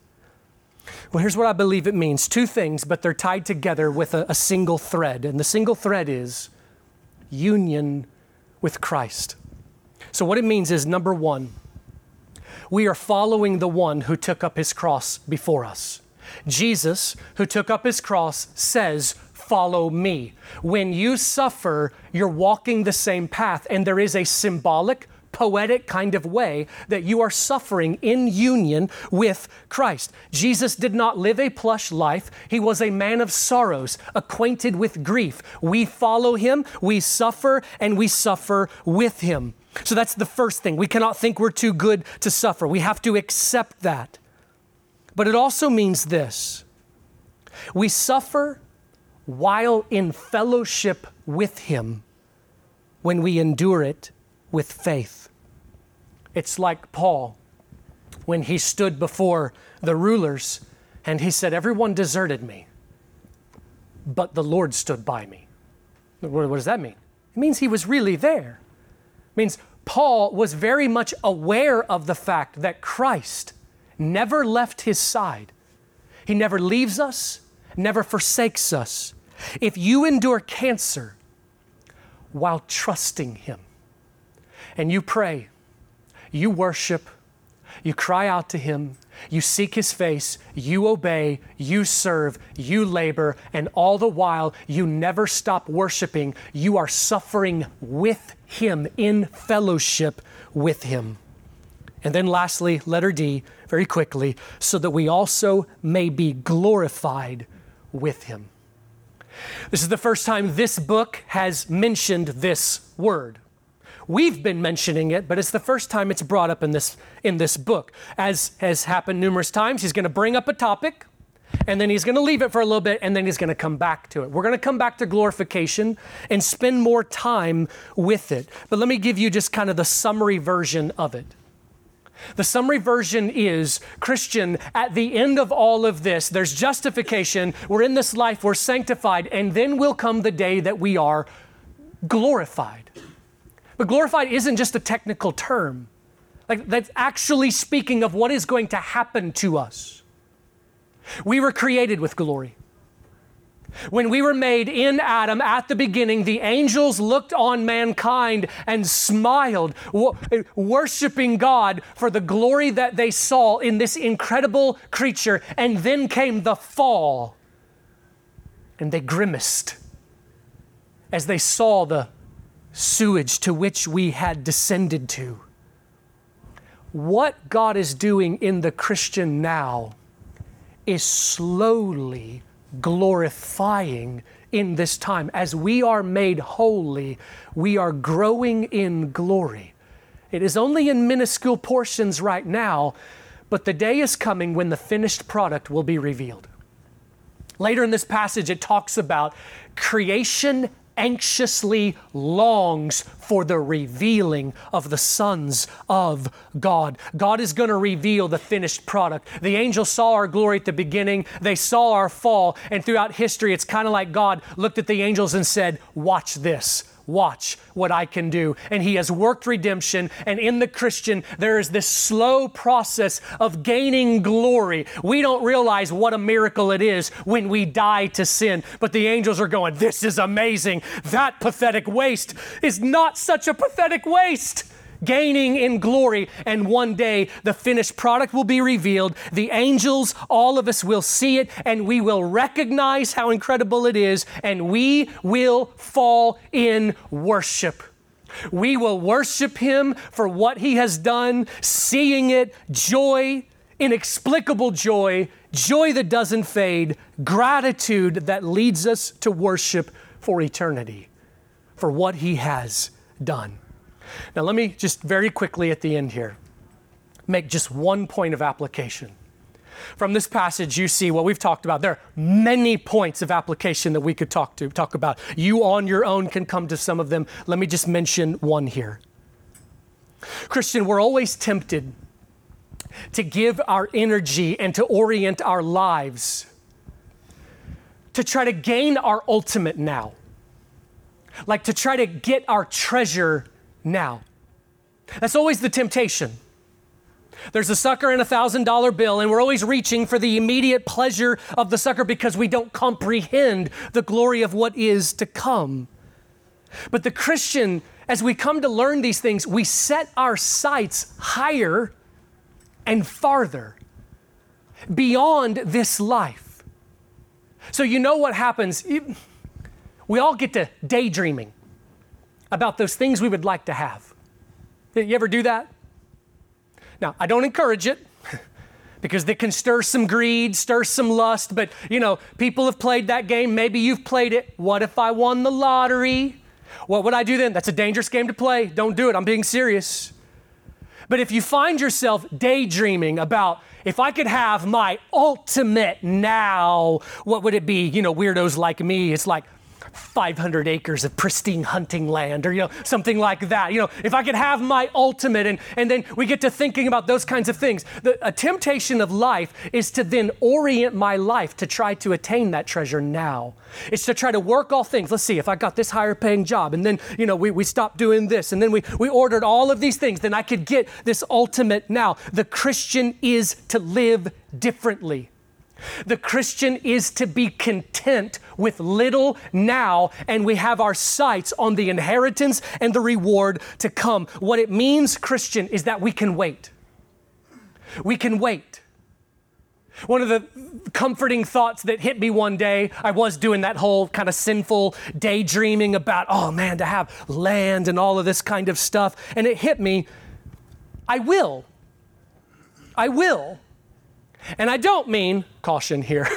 Well, here's what I believe it means. Two things, but they're tied together with a single thread. And the single thread is union with Christ. So what it means is, number one, we are following the one who took up his cross before us. Jesus, who took up his cross, says, follow me. When you suffer, you're walking the same path, and there is a symbolic, poetic kind of way that you are suffering in union with Christ. Jesus did not live a plush life. He was a man of sorrows, acquainted with grief. We follow him, we suffer, and we suffer with him. So that's the first thing. We cannot think we're too good to suffer. We have to accept that. But it also means this. We suffer while in fellowship with him when we endure it with faith. It's like Paul when he stood before the rulers and he said, everyone deserted me, but the Lord stood by me. What does that mean? It means he was really there. It means Paul was very much aware of the fact that Christ never left his side. He never leaves us, never forsakes us. If you endure cancer while trusting him, and you pray, you worship, you cry out to him, you seek his face, you obey, you serve, you labor, and all the while you never stop worshiping. You are suffering with him, in fellowship with him. And then lastly, letter D, very quickly, so that we also may be glorified with him. This is the first time this book has mentioned this word. We've been mentioning it, but it's the first time it's brought up in this book. As has happened numerous times, he's going to bring up a topic, and then he's going to leave it for a little bit, and then he's going to come back to it. We're going to come back to glorification and spend more time with it. But let me give you just kind of the summary version of it. The summary version is, Christian, at the end of all of this, there's justification. We're in this life, we're sanctified, and then will come the day that we are glorified. But glorified isn't just a technical term. Like, that's actually speaking of what is going to happen to us. We were created with glory. When we were made in Adam at the beginning, the angels looked on mankind and smiled, worshiping God for the glory that they saw in this incredible creature. And then came the fall, and they grimaced as they saw the sewage to which we had descended to. What God is doing in the Christian now is slowly glorifying in this time. As we are made holy, we are growing in glory. It is only in minuscule portions right now, but the day is coming when the finished product will be revealed. Later in this passage, it talks about creation anxiously longs for the revealing of the sons of God. God is going to reveal the finished product. The angels saw our glory at the beginning. They saw our fall. And throughout history, it's kind of like God looked at the angels and said, watch this. Watch what I can do. And he has worked redemption. And in the Christian, there is this slow process of gaining glory. We don't realize what a miracle it is when we die to sin. But the angels are going, this is amazing. That pathetic waste is not such a pathetic waste. Gaining in glory. And one day the finished product will be revealed. The angels, all of us will see it, and we will recognize how incredible it is, and we will fall in worship. We will worship him for what he has done, seeing it, joy, inexplicable joy, joy that doesn't fade, gratitude that leads us to worship for eternity, for what He has done. Now, let me just very quickly at the end here make just one point of application. From this passage, you see what we've talked about. There are many points of application that we could talk about. You on your own can come to some of them. Let me just mention one here. Christian, we're always tempted to give our energy and to orient our lives to try to gain our ultimate now, like to try to get our treasure now. That's always the temptation. There's a sucker and a $1,000 bill, and we're always reaching for the immediate pleasure of the sucker because we don't comprehend the glory of what is to come. But the Christian, as we come to learn these things, we set our sights higher and farther beyond this life. So you know what happens? We all get to daydreaming about those things we would like to have. You ever do that? Now, I don't encourage it because they can stir some greed, stir some lust, but you know, people have played that game. Maybe you've played it. What if I won the lottery? What would I do then? That's a dangerous game to play. Don't do it. I'm being serious. But if you find yourself daydreaming about, if I could have my ultimate now, what would it be? You know, weirdos like me, it's like 500 acres of pristine hunting land, or, you know, something like that. You know, if I could have my ultimate, and then we get to thinking about those kinds of things. A temptation of life is to then orient my life to try to attain that treasure now. It's to try to work all things. Let's see, if I got this higher paying job, and then, you know, we stopped doing this, and then we ordered all of these things, then I could get this ultimate now. The Christian is to live differently. The Christian is to be content with little now, and we have our sights on the inheritance and the reward to come. What it means, Christian, is that we can wait. We can wait. One of the comforting thoughts that hit me one day, I was doing that whole kind of sinful daydreaming about, oh man, to have land and all of this kind of stuff. And it hit me, I will. And I don't mean, caution here,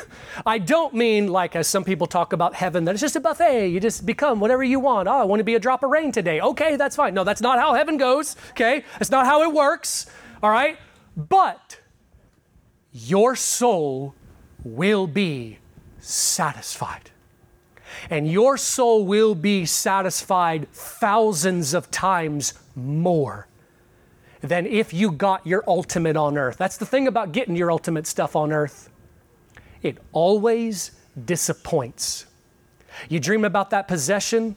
I don't mean like as some people talk about heaven, that it's just a buffet, you just become whatever you want. Oh, I want to be a drop of rain today. Okay, that's fine. No, that's not how heaven goes, okay? That's not how it works, all right? But your soul will be satisfied. And your soul will be satisfied thousands of times more than if you got your ultimate on earth. That's the thing about getting your ultimate stuff on earth. It always disappoints. You dream about that possession,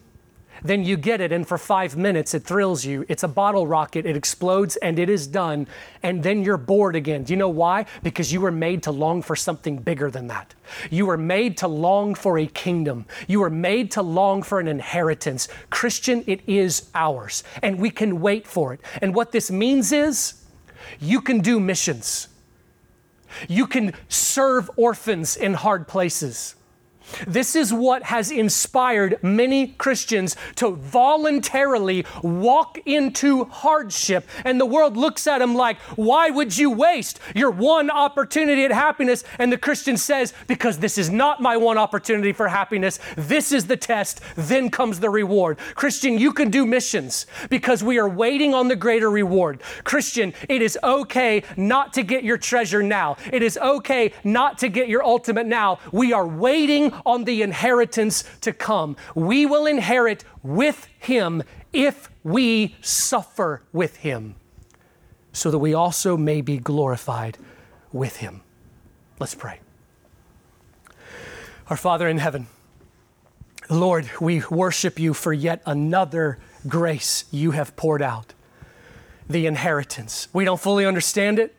then you get it, and for 5 minutes it thrills you. It's a bottle rocket, it explodes, and it is done, and then you're bored again. Do you know why? Because you were made to long for something bigger than that. You were made to long for a kingdom. You were made to long for an inheritance. Christian, it is ours, and we can wait for it. And what this means is you can do missions. You can serve orphans in hard places. This is what has inspired many Christians to voluntarily walk into hardship, and the world looks at them like, why would you waste your one opportunity at happiness? And the Christian says, because this is not my one opportunity for happiness. This is the test. Then comes the reward. Christian, you can do missions because we are waiting on the greater reward. Christian, it is okay not to get your treasure now. It is okay not to get your ultimate now. We are waiting on the inheritance to come. We will inherit with Him if we suffer with Him, so that we also may be glorified with Him. Let's pray. Our Father in heaven, Lord, we worship You for yet another grace You have poured out, the inheritance. We don't fully understand it.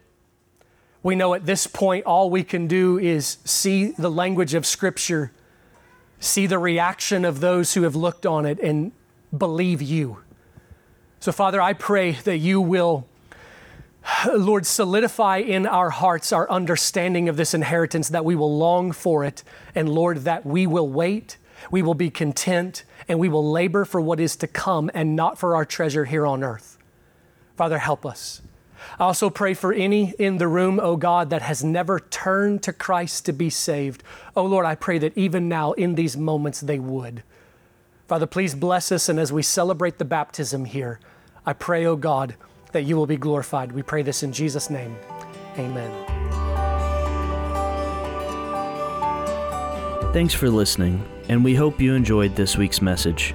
We know at this point all we can do is see the language of Scripture, see the reaction of those who have looked on it, and believe You. So, Father, I pray that You will, Lord, solidify in our hearts our understanding of this inheritance, that we will long for it, and, Lord, that we will wait, we will be content, and we will labor for what is to come and not for our treasure here on earth. Father, help us. I also pray for any in the room, oh God, that has never turned to Christ to be saved. Oh Lord, I pray that even now in these moments they would. Father, please bless us. And as we celebrate the baptism here, I pray, oh God, that you will be glorified. We pray this in Jesus' name. Amen. Thanks for listening, and we hope you enjoyed this week's message.